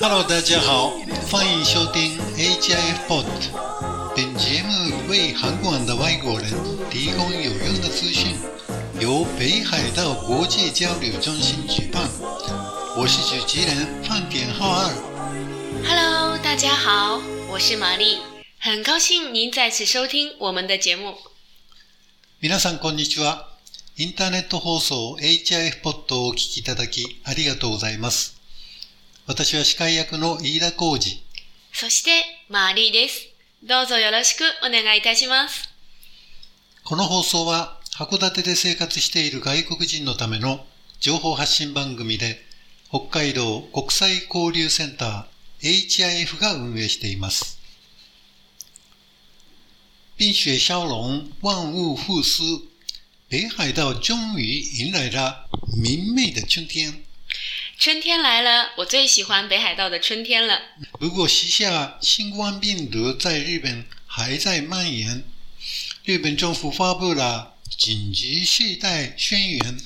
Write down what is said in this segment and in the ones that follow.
Hello， 大家好，欢迎收听 HIF Pod。本节目为韩国的外国人提供有用的资讯，由北海道国际交流中心举办。我是主持人范典浩二。Hello， 大家好，我是玛丽，很高兴您再次收听我们的节目。皆さんこんにちは。インターネット放送 HIF Pod をお聞きいただきありがとうございます。私は司会役の飯田浩二。そして、マーリーです。どうぞよろしくお願いいたします。この放送は、函館で生活している外国人のための情報発信番組で、北海道国際交流センター HIF が運営しています。冰雪消融、万物复苏。北海道终于迎来了明媚的春天。春天来了，我最喜欢北海道的春天了。如果时下新冠病毒在日本还在蔓延，日本政府发布了紧急事态宣言。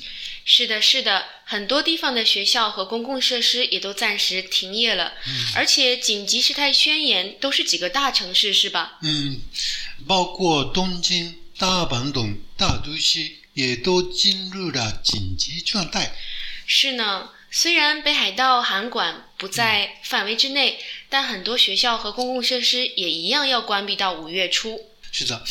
是的，很多地方的学校和公共设施也都暂时停业了。而且紧急事态宣言都是几个大城市是吧？包括东京、大阪等大都市也都进入了紧急状态。是呢。虽然北海道函馆不在范围之内，但很多学校和公共设施也一样要关闭到5月初。是的，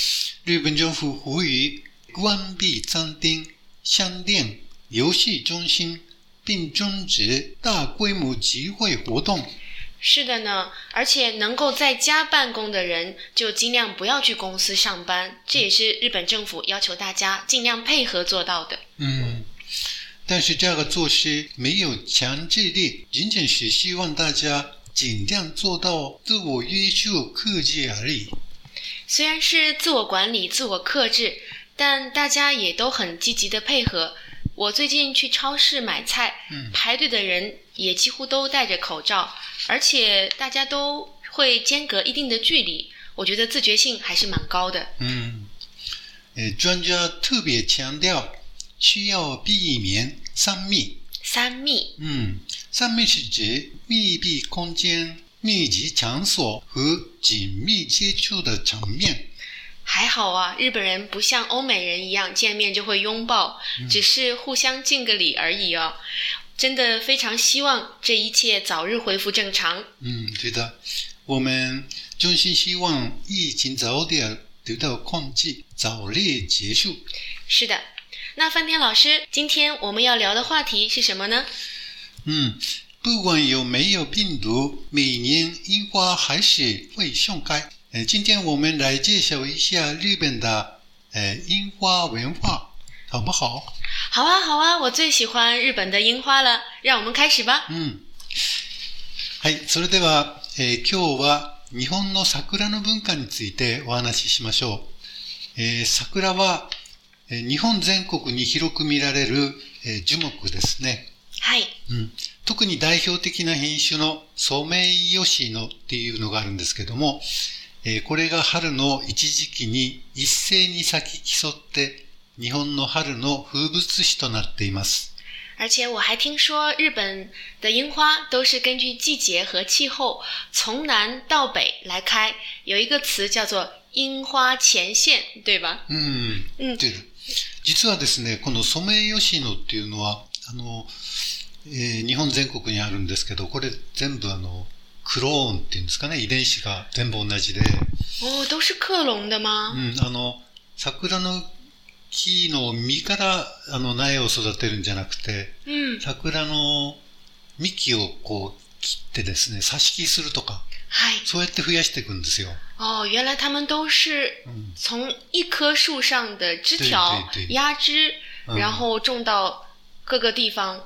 日本政府呼吁关闭餐厅、商店、游戏中心，并终止大规模集会活动。是的呢，而且能够在家办公的人就尽量不要去公司上班，这也是日本政府要求大家尽量配合做到的。但是这个措施没有强制力，仅仅是希望大家尽量做到自我约束克制而已。虽然是自我管理、自我克制，但大家也都很积极的配合。我最近去超市买菜，排队的人也几乎都戴着口罩，而且大家都会间隔一定的距离，我觉得自觉性还是蛮高的。专家特别强调需要避免三密。三密是指密闭空间、密集场所和紧密接触的场面。还好啊，日本人不像欧美人一样见面就会拥抱，只是互相敬个礼而已哦。真的非常希望这一切早日恢复正常。对的，我们衷心希望疫情早点得到控制，早日结束。是的。那范天老师，今天我们要聊的话题是什么呢？不管有没有病毒，每年樱花还是会盛开。今天我们来介绍一下日本的樱花文化，好不好？好啊，我最喜欢日本的樱花了。让我们开始吧。はい、それでは、今日は日本の桜の文化についてお話ししましょう。桜は日本全国に広く見られる樹木ですね。はい。特に代表的な品種のソメイヨシノっていうのがあるんですけども、これが春の一時期に一斉に咲き競って日本の春の風物詩となっています。而且我还听说日本的樱花都是根据季节和气候从南到北来开，有一个词叫做樱花前線、对吧？对的。実はですね、このソメイヨシノっていうのは日本全国にあるんですけど、これ全部クローンっていうんですかね、遺伝子が全部同じで。都是克隆的吗？桜の木の実から苗を育てるんじゃなくて、桜の幹をこう切ってですね、挿し木するとか。そうやって増やしていくんですよ。原来他们都是从一棵树上的枝条、压枝、然后种到各个地方。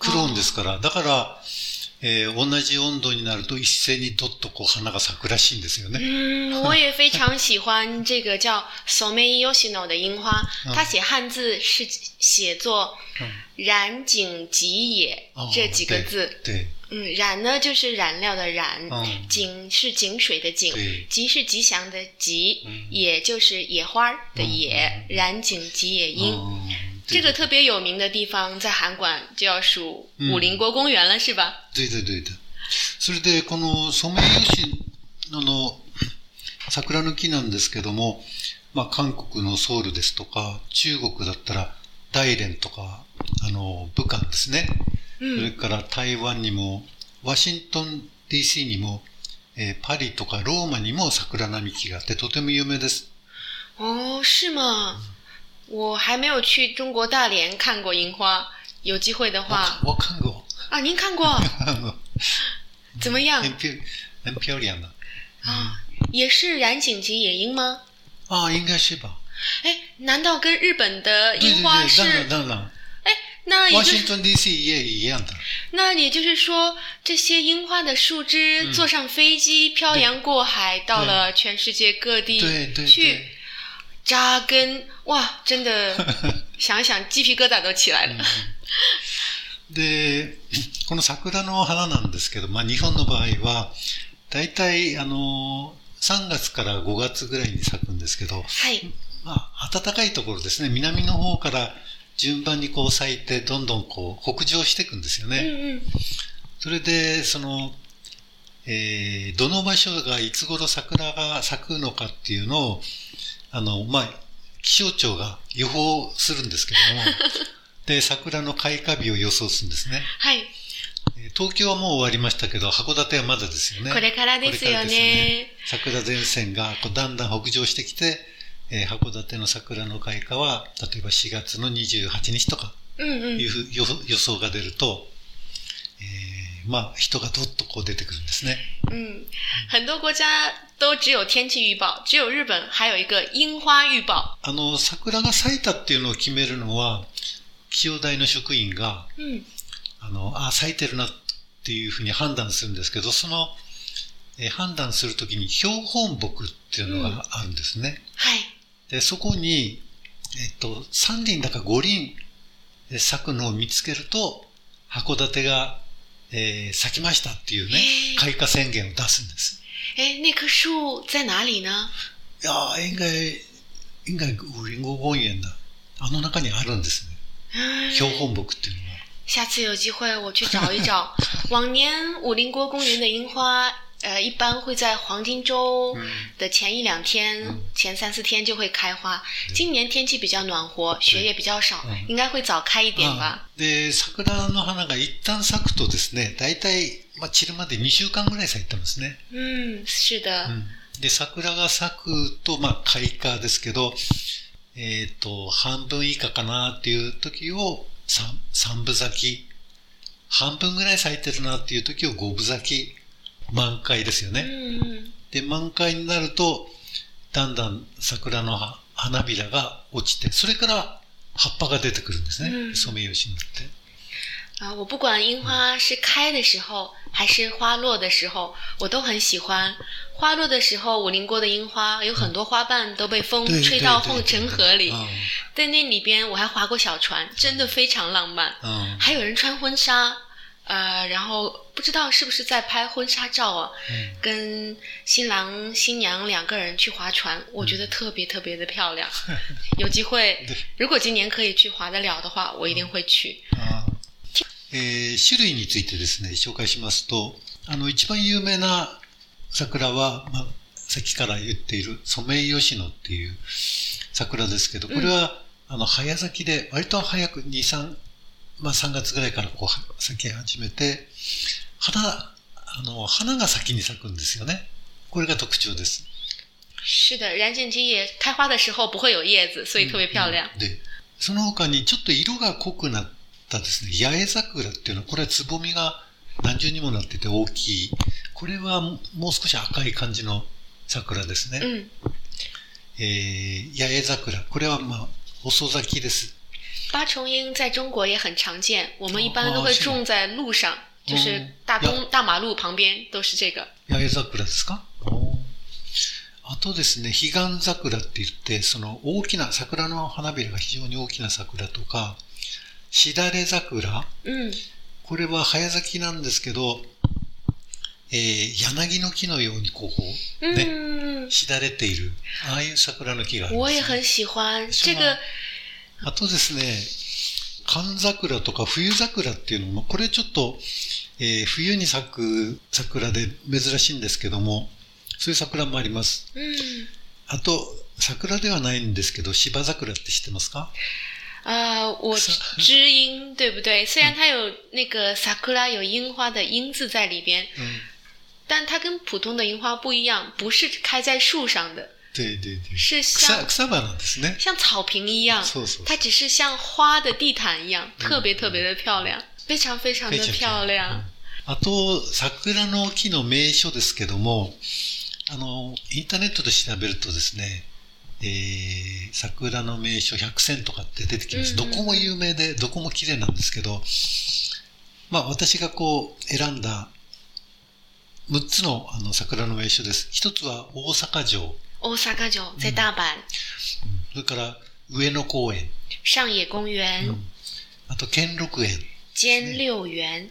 クローンですから。だから、同じ温度になると一斉にとっとこう花が咲くらしいんですよね。我也非常喜欢这个叫 Somei Yoshino 的樱花。它写汉字是写作染井吉野这几个字。对。嗯，染呢就是染料的染，井是井水的井，吉是吉祥的吉，野就是野花的野，染井吉野樱。这个特别有名的地方在函馆就要数武林国公园了，是吧？对的对的。それでこのソメイヨシノの桜の木なんですけども、まあ韓国のソウルですとか、中国だったら大連とか武漢ですね。それから台湾にもワシントン DC にも、パリとかローマにも桜並木があってとても有名です。哦，是吗？我还没有去中国大连看过樱花，有机会的话。我看过。啊，您看过？怎么样？很漂亮的。啊，也是染井吉野樱吗？啊，应该是吧。哎，难道跟日本的樱花是？当然。那也就是 Washington DC 也一样的。那也就是说，这些樱花的树枝坐上飞机，漂洋过海，到了全世界各地去扎根。哇，真的想想鸡皮疙瘩都起来了。で、この桜の花なんですけど、まあ日本の場合はだいたい3月から5月ぐらいに咲くんですけど、はい。まあ暖かいところですね。南の方から順番にこう咲いてどんどんこう北上していくんですよね。うんうん、それでその、どの場所がいつ頃桜が咲くのかっていうのをまあ気象庁が予報するんですけども、で桜の開花日を予想するんですね。はい。東京はもう終わりましたけど函館はまだですよね。これからですよね。桜前線がこうだんだん北上してきて。函館の桜の開花は例えば4月の28日とかいう予想が出ると、まあ人がどっとこう出てくるんですね。嗯，很多国家都只有天气预报，只有日本还有一个樱花预报。桜が咲いたっていうのを決めるのは気象台の職員が、咲いてるなっていうふうに判断するんですけど、その、判断するときに標本木っていうのがあるんですね。はい。でそこに、3輪だか5輪咲くのを見つけると、函館が、咲きましたっていうね、開花宣言を出すんです。那棵树在哪里呢？いやー、应该武林国公園だ。中にあるんですね。標本木っていうのが。下次有机会我去找一找。往年武林国公園的樱花一般会在黄金周的前一两天、前三四天就会开花。今年天气比较暖和，雪也比较少，应该会早开一点吧。で、桜の花が一旦咲くとですね、大体まあ散るまで2週間ぐらい咲いてますね。うん、是的。で、桜が咲くとまあ開花ですけど、半分以下かなっていう時を三分咲き、半分ぐらい咲いてるなっていう時を五分咲き。満開ですよね、で満開になるとだんだん桜の花びらが落ちて、それから葉っぱが出てくるんですね、ソメイヨシノって。我不管樱花是开的时候、还是花落的时候，我都很喜欢。花落的时候，武林国的樱花有很多花瓣都被风吹到护城河里，在那里边我还划过小船，真的非常浪漫。还有人穿婚纱。然后不知道是不是在拍婚纱照啊，跟新郎新娘两个人去划船，我觉得特别特别的漂亮。有机会，如果今年可以去划得了的话，我一定会去。種類についてですね、紹介しますと、一番有名な桜は、まあ、さっきから言っているソメイヨシノっていう桜ですけど、これは早咲きで割と早く3月ぐらいからこう咲き始めて、花が先に咲くんですよね。これが特徴です。是的、染井吉野開花的时候不会有叶子、所以特别漂亮。で、その他にちょっと色が濃くなったですね、八重桜っていうのは、これはつぼみが何重にもなってて大きい。これはもう少し赤い感じの桜ですね。八重桜、これはまあ遅咲きです。八重樱在中国也很常见，我们一般都会种在路上，就是大马路旁边都是这个。八重桜ですか？あとですね、彼岸桜って言って、その大きな桜の花びらが非常に大きな桜とか、しだれ桜、これは早咲きなんですけど、柳の木のようにこう、ね、しだれている、ああいう桜の木があります、ね。我也很喜欢这个。あとですね、寒桜とか冬桜っていうのも、これちょっと、冬に咲く桜で珍しいんですけども、そういう桜もあります。あと、桜ではないんですけど、芝桜って知ってますか？我知音对不对？虽然它有那个 sakura 有樱花的樱字在里边，但它跟普通的樱花不一样，不是开在树上的，对对对，是像像草坪一样，它只是像花的地毯一样，特别特别的漂亮，非常非常的漂亮。あと桜の木の名所ですけども、インターネットで調べるとですね。桜の名所100選とかって出てきます。どこも有名で、どこも綺麗なんですけど、まあ私がこう選んだ6つの桜の名所です。一つは大阪城。大阪城、在大阪。それから上野公園。上野公園。あと兼六園。兼六園。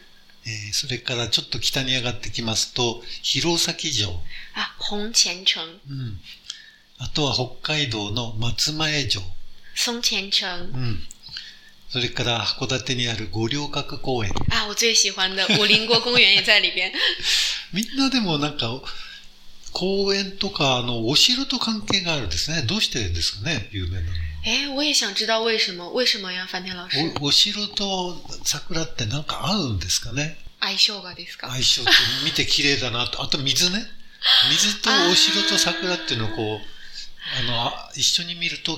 それからちょっと北に上がってきますと、弘前城。あ、本前城。うん。あとは北海道の松前城、松前城、うん、それから函館にある五稜郭公園。あ、我最喜欢的五稜郭公園也在里边。みんなでもなんか公園とかお城と関係があるんですね。どうしてですかね、有名なの。我也想知道为什么。为什么呀、梵天老师。お城と桜ってなんか合うんですかね。相性がですか。相性って見て綺麗だなと。あと水ね。水とお城と桜っていうのをこう。一緒に見ると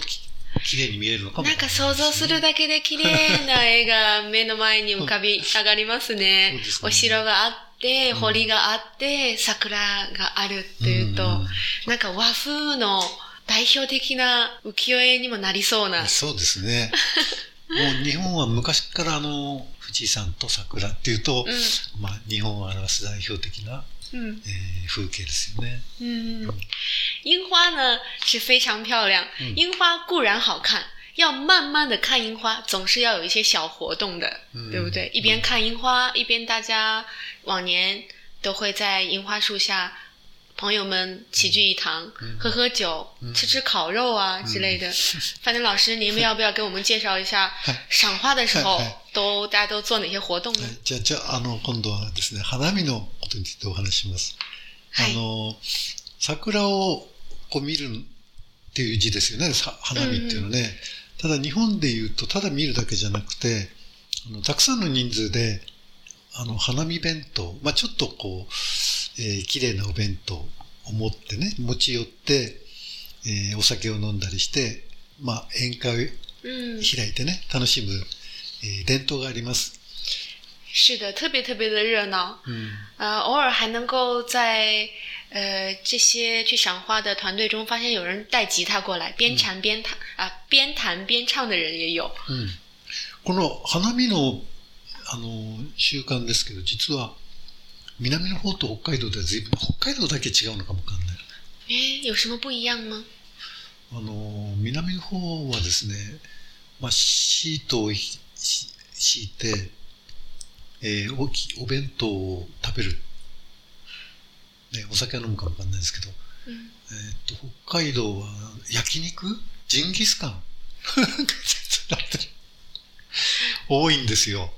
綺麗に見えるのかもしれないですね。なんか想像するだけで綺麗な絵が目の前に浮かび上がりますね。そうですね。お城があって、堀があって、桜があるっていうと、なんか和風の代表的な浮世絵にもなりそうな。そうですね。もう日本は昔から富士山と桜っていうと、まあ日本を表す代表的な。風景ですよね。樱花呢是非常漂亮。樱花固然好看，要慢慢的看樱花，总是要有一些小活动的，对不对？一边看樱花，一边大家往年都会在樱花树下，朋友们齐聚一堂，喝喝酒，吃吃烤肉啊之类的。范天老师，您们要不要给我们介绍一下赏花的时候？大家都做哪些活動ね。じゃあ、今度はですね、花見のことについてお話します。はい、桜をこう見るっていう字ですよね、花見っていうのね。ただ日本でいうと、ただ見るだけじゃなくて、たくさんの人数で、花見弁当、まあちょっとこう、綺麗なお弁当を持ってね、持ち寄って、お酒を飲んだりして、まあ宴会を開いてね、楽しむ。伝統があります。是的，特别特别的热闹。偶尔还能够在这些去赏花的团队中，发现有人带吉他过来，边弹边唱的人也有。この花見の習慣ですけど、実は南の方と北海道では随分、北海道だけ違うのかもわかんない。有什么不一样吗？南の方はですね。まあ、シートを敷いて、お弁当を食べる、ね、お酒を飲むかもわかんないですけど、北海道は焼肉ジンギスカン多いんですよ。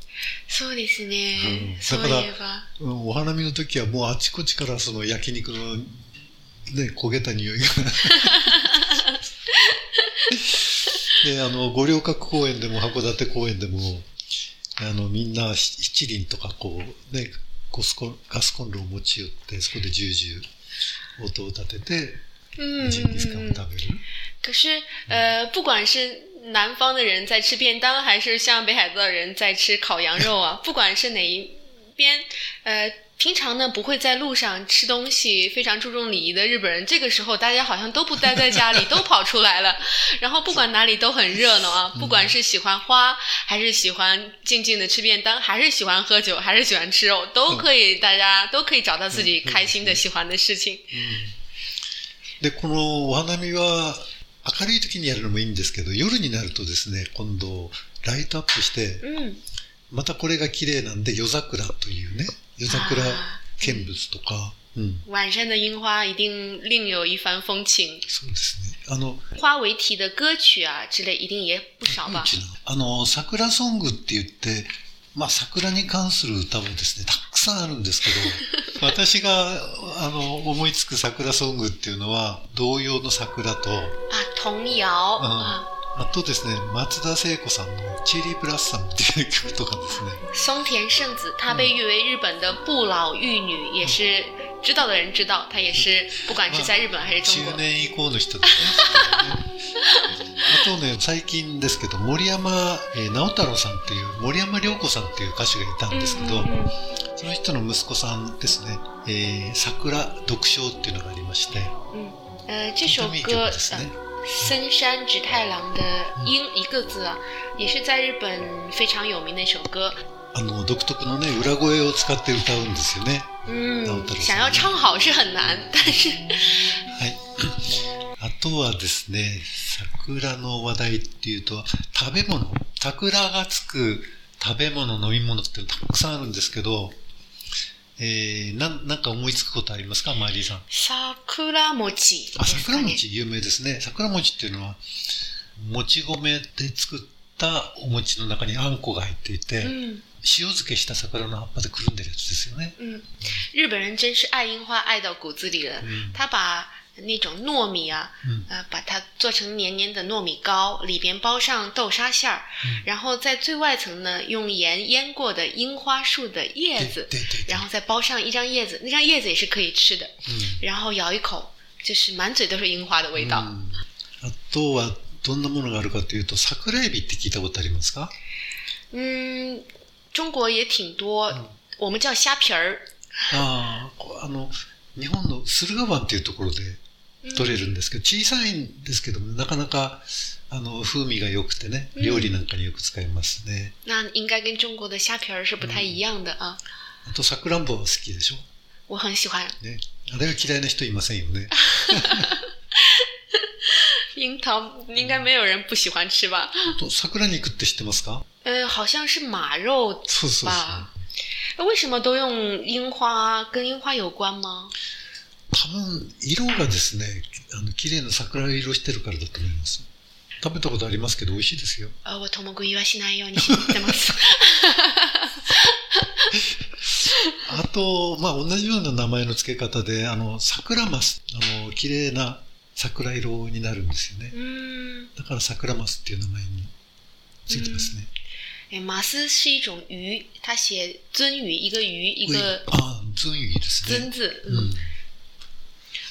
そうですね、だからそういえばお花見の時はもうあちこちからその焼肉の、ね、焦げた匂いがで、五稜郭公園でも函館公園でも、みんな七輪とかこうね、ガスコンロを持ち寄って、そこでジュージュー音を立てて、ジンギスカンを食べる。可是、不管是南方的人在吃便当，还是像北海道的人在吃烤羊肉啊，不管是哪一边，平常呢不会在路上吃东西，非常注重礼仪的日本人，这个时候大家好像都不待在家里，都跑出来了。然后不管哪里都很热闹啊，不管是喜欢花，还是喜欢静静的吃便当，还是喜欢喝酒，还是喜欢吃肉，都可以，大家都可以找到自己开心的、喜欢的事情。で、このお花見は明るい時にやるのもいいんですけど、夜になるとですね、今度ライトアップして、またこれが綺麗なんで、夜桜というね、夜桜見物とか、うん、晚上的樱花一定另有一番風情。そうですね。花为题的歌曲啊之类一定也不少吧。桜ソングって言って、まあ桜に関する歌もですね、たくさんあるんですけど、私が思いつく桜ソングっていうのは童謡の桜と、あ、童謡。うん。あとですね、松田聖子さんのチェリーブラッサムっていう曲とかですね。松田聖子她被誉为日本的不老玉女、也是知道的人知道，她也是不管是在日本还是中国。まあ、10年以降の人ですね。あとね、最近ですけど森山、直太朗さんっていう森山良子さんっていう歌手がいたんですけど、うんうんうん、その人の息子さんですね、桜独唱っていうのがありまして、这首歌ですね。森山直太郎的音一个字啊，也是在日本非常有名的一首歌。独特のね裏声を使って歌うんですよね。想要唱好是很难，但是。はい。あとはですね、桜の話題っていうと食べ物、桜がつく食べ物、飲み物ってたくさんあるんですけど。なんか思いつくことありますか、マリーさん。桜餅。あ、桜餅有名ですね。桜餅っていうのは、もち米で作ったお餅の中にあんこが入っていて、うん、塩漬けした桜の葉っぱでくるんでるやつですよね。うん。日本人真是愛櫻花愛到骨子里了。うん、他把那种糯米啊，把它做成黏黏的糯米糕，里边包上豆沙馅儿，然后在最外层呢用盐腌过的樱花树的叶子，然后再包上一张叶子，那张叶子也是可以吃的。然后咬一口，就是满嘴都是樱花的味道。あとはどんなものがあるかというと、桜エビって聞いたことありますか？中国也挺多，我们叫虾皮儿。ああ、日本の駿河湾っていうところで。取れるんですけど、小さいんですけどもなかなか風味が良くてね、料理なんかによく使いますね。那应该跟中国的虾皮儿是不太一样的啊。あとさくらんぼは好きでしょ？我很喜欢。ね、あれが嫌いな人いませんよね。樱桃应该没有人不喜欢吃吧？あと桜肉って知ってますか？好像是马肉吧。そうそうそう。为什么都用樱花？跟樱花有关吗？多分色がですね、綺麗な桜色してるからだと思います。食べたことありますけど美味しいですよ。あ、我とも食いはしないようにしてます。あと、まあ同じような名前の付け方で、桜マス、綺麗な桜色になるんですよね。だから桜マスっていう名前についてますね。マス是一种鱼，它写鳟鱼，一个鱼一个。あ、鳟鱼ですね。鳟字。うん。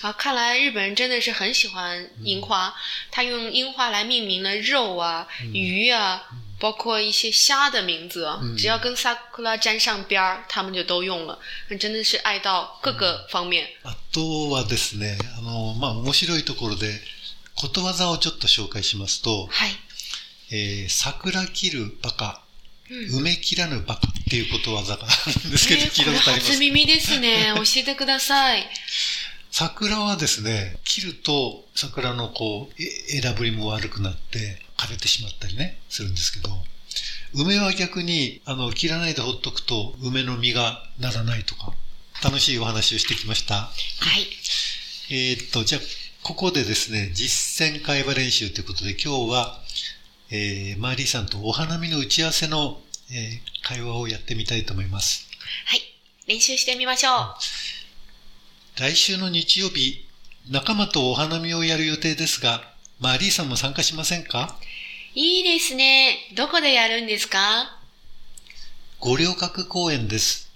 啊，看来日本人真的是很喜欢樱花，他用樱花来命名了肉啊、鱼啊，包括一些虾的名字，只要跟桜沾上边儿，他们就都用了。真的是爱到各个方面。あとはですね、まあ面白いところでことわざをちょっと紹介しますと、はい、桜切るバカ。埋め切らぬバカっていうことわざがあるんですけど、聞いたことありますか？初耳ですね。教えてください。桜はですね、切ると桜のこう枝ぶりも悪くなって枯れてしまったりねするんですけど、梅は逆に切らないでほっとくと梅の実がならないとか、楽しいお話をしてきました。はい。じゃあここでですね、実践会話練習ということで、今日は、マーリーさんとお花見の打ち合わせの、会話をやってみたいと思います。はい、練習してみましょう。来週の日曜日、仲間とお花見をやる予定ですが、マリーさんも参加しませんか？いいですね。どこでやるんですか？五稜郭公園です。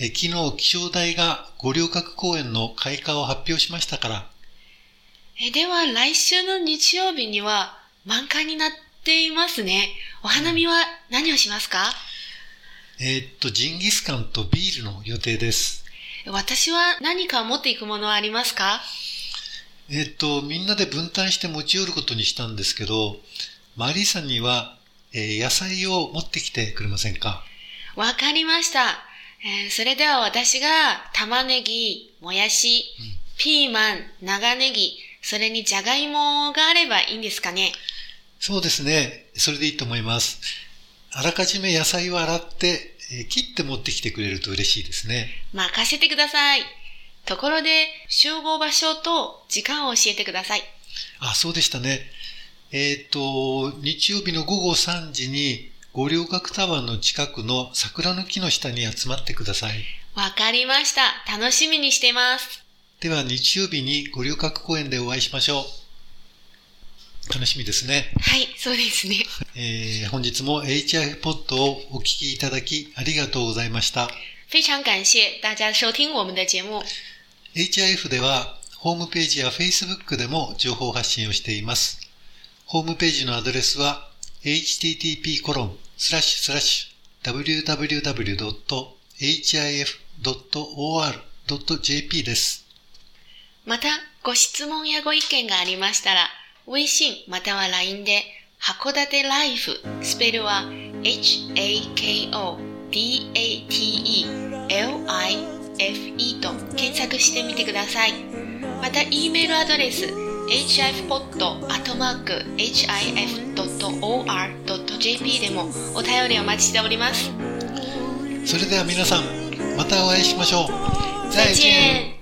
昨日気象台が五稜郭公園の開花を発表しましたから。では来週の日曜日には満開になっていますね。お花見は何をしますか？ジンギスカンとビールの予定です。私は何か持っていくものはありますか？みんなで分担して持ち寄ることにしたんですけど、マリーさんには、野菜を持ってきてくれませんか？わかりました。それでは私が玉ねぎ、もやし、ピーマン、長ネギ、それにじゃがいもがあればいいんですかね？そうですね。それでいいと思います。あらかじめ野菜を洗って切って持ってきてくれると嬉しいですね。任せてください。ところで集合場所と時間を教えてください。あ、そうでしたね。日曜日の午後3時に五稜郭タワーの近くの桜の木の下に集まってください。わかりました。楽しみにしています。では日曜日に五稜郭公園でお会いしましょう。楽しみですね。はい、そうですね。本日も HIF Pod をお聞きいただきありがとうございました。非常感謝大家收听我们的节目。HIF ではホームページや Facebook でも情報発信をしています。ホームページのアドレスはhttp://www.hif.or.jp です。また、ご質問やご意見がありましたら、微信または LINE で、函館ライフ、スペルは HAKODATE LIFE と検索してみてください。また、E メールアドレス、hifpot@hif.or.jp でもお便りお待ちしております。それでは皆さん、またお会いしましょう。再見。